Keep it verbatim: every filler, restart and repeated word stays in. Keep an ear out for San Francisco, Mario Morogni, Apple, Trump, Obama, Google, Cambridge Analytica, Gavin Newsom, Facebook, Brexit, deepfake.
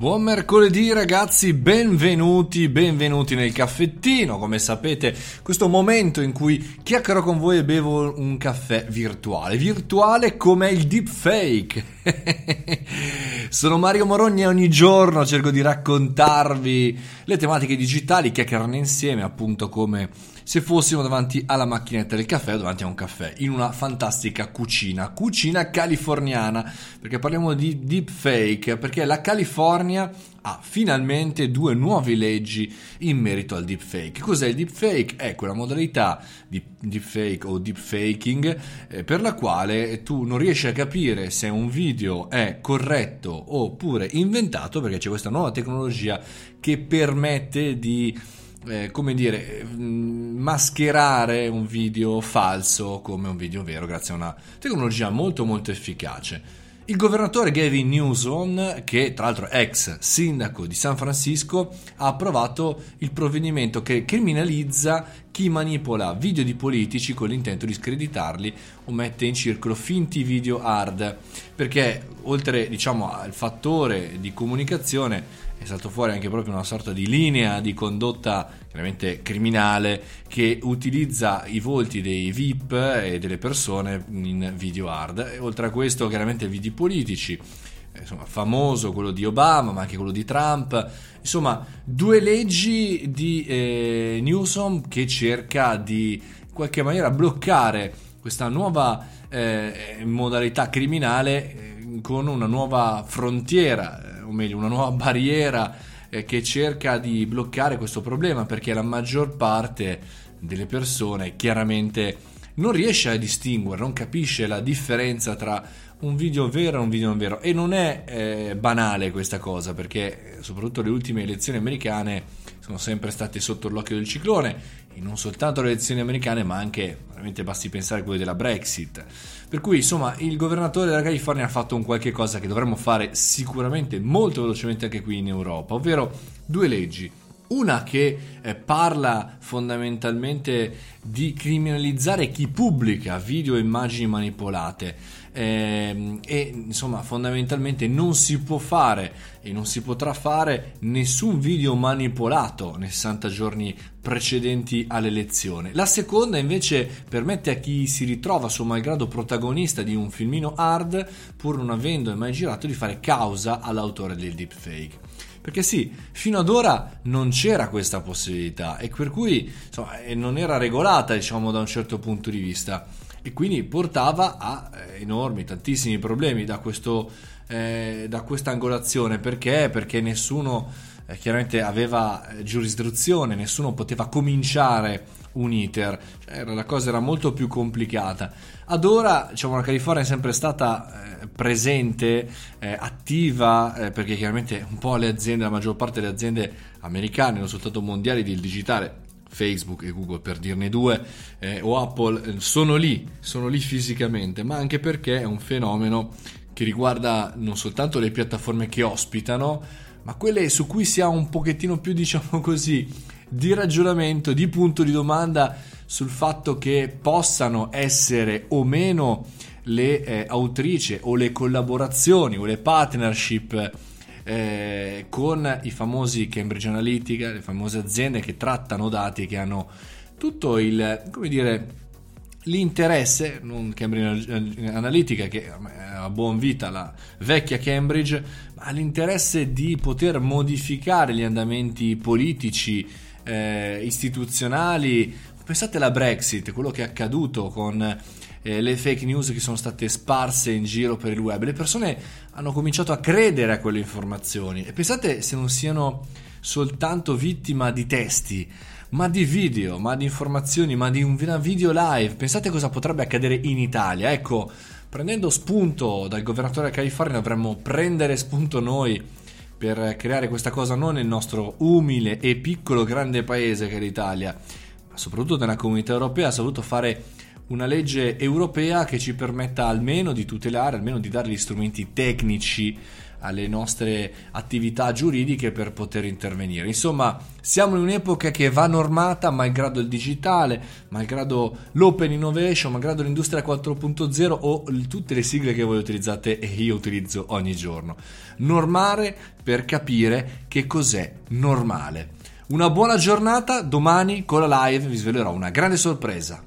Buon mercoledì ragazzi, benvenuti, benvenuti nel caffettino. Come sapete, questo momento in cui chiacchierò con voi e bevo un caffè virtuale. Virtuale come il deepfake. Sono Mario Morogni e ogni giorno cerco di raccontarvi le tematiche digitali, chiacchierarne insieme, appunto come se fossimo davanti alla macchinetta del caffè o davanti a un caffè, in una fantastica cucina, cucina californiana, perché parliamo di deepfake, perché la California ha finalmente due nuove leggi in merito al deepfake. Cos'è il deepfake? È quella modalità di deepfake o deepfaking eh, per la quale tu non riesci a capire se un video è corretto oppure inventato, perché c'è questa nuova tecnologia che permette di Eh, come dire, mascherare un video falso come un video vero grazie a una tecnologia molto molto efficace. Il governatore Gavin Newsom, che tra l'altro è ex sindaco di San Francisco, ha approvato il provvedimento che criminalizza chi manipola video di politici con l'intento di screditarli o mette in circolo finti video hard, perché oltre, diciamo, al fattore di comunicazione è salto fuori anche proprio una sorta di linea di condotta chiaramente criminale che utilizza i volti dei V I P e delle persone in video hard. E oltre a questo chiaramente video politici, insomma famoso quello di Obama ma anche quello di Trump, insomma due leggi di eh, Newsom che cerca di in qualche maniera bloccare questa nuova eh, modalità criminale eh, con una nuova frontiera, o meglio una nuova barriera eh, che cerca di bloccare questo problema, perché la maggior parte delle persone chiaramente non riesce a distinguere, non capisce la differenza tra un video vero e un video non vero, e non è eh, banale questa cosa, perché soprattutto le ultime elezioni americane sono sempre state sotto l'occhio del ciclone, e non soltanto le elezioni americane ma anche, veramente basti pensare a quelle della Brexit, per cui insomma il governatore della California ha fatto un qualche cosa che dovremmo fare sicuramente molto velocemente anche qui in Europa, ovvero due leggi. Una che eh, parla fondamentalmente di criminalizzare chi pubblica video e immagini manipolate eh, e insomma fondamentalmente non si può fare e non si potrà fare nessun video manipolato nei sessanta giorni precedenti all'elezione. La seconda invece permette a chi si ritrova suo malgrado protagonista di un filmino hard, pur non avendo mai girato, di fare causa all'autore del deepfake. Perché sì, fino ad ora non c'era questa possibilità e per cui insomma, non era regolata, diciamo, da un certo punto di vista, e quindi portava a enormi, tantissimi problemi da questo eh, da questa angolazione. Perché? Perché nessuno eh, chiaramente aveva giurisdizione, nessuno poteva cominciare un iter, cioè, la cosa era molto più complicata. Ad ora, diciamo, la California è sempre stata Eh, presente, eh, attiva, eh, perché chiaramente un po' le aziende, la maggior parte delle aziende americane, non soltanto mondiali, del digitale, Facebook e Google per dirne due, eh, o Apple, sono lì, sono lì fisicamente, ma anche perché è un fenomeno che riguarda non soltanto le piattaforme che ospitano, ma quelle su cui si ha un pochettino più, diciamo così, di ragionamento, di punto di domanda sul fatto che possano essere o meno le eh, autrici o le collaborazioni o le partnership eh, con i famosi Cambridge Analytica, le famose aziende che trattano dati, che hanno tutto il, come dire, l'interesse, non Cambridge Analytica che ha buon vita la vecchia Cambridge, ma l'interesse di poter modificare gli andamenti politici, eh, istituzionali. Pensate alla Brexit, quello che è accaduto con Eh, le fake news che sono state sparse in giro per il web. Le persone hanno cominciato a credere a quelle informazioni, e pensate se non siano soltanto vittima di testi, ma di video, ma di informazioni, ma di una video live. Pensate cosa potrebbe accadere in Italia. Ecco, prendendo spunto dal governatore della California, dovremmo prendere spunto noi per creare questa cosa non nel nostro umile e piccolo grande paese che è l'Italia, ma soprattutto nella comunità europea. Ha saputo fare una legge europea che ci permetta almeno di tutelare, almeno di dare gli strumenti tecnici alle nostre attività giuridiche per poter intervenire. Insomma, siamo in un'epoca che va normata, malgrado il digitale, malgrado l'open innovation, malgrado l'industria quattro punto zero o tutte le sigle che voi utilizzate e io utilizzo ogni giorno. Normare per capire che cos'è normale. Una buona giornata, domani con la live vi svelerò una grande sorpresa.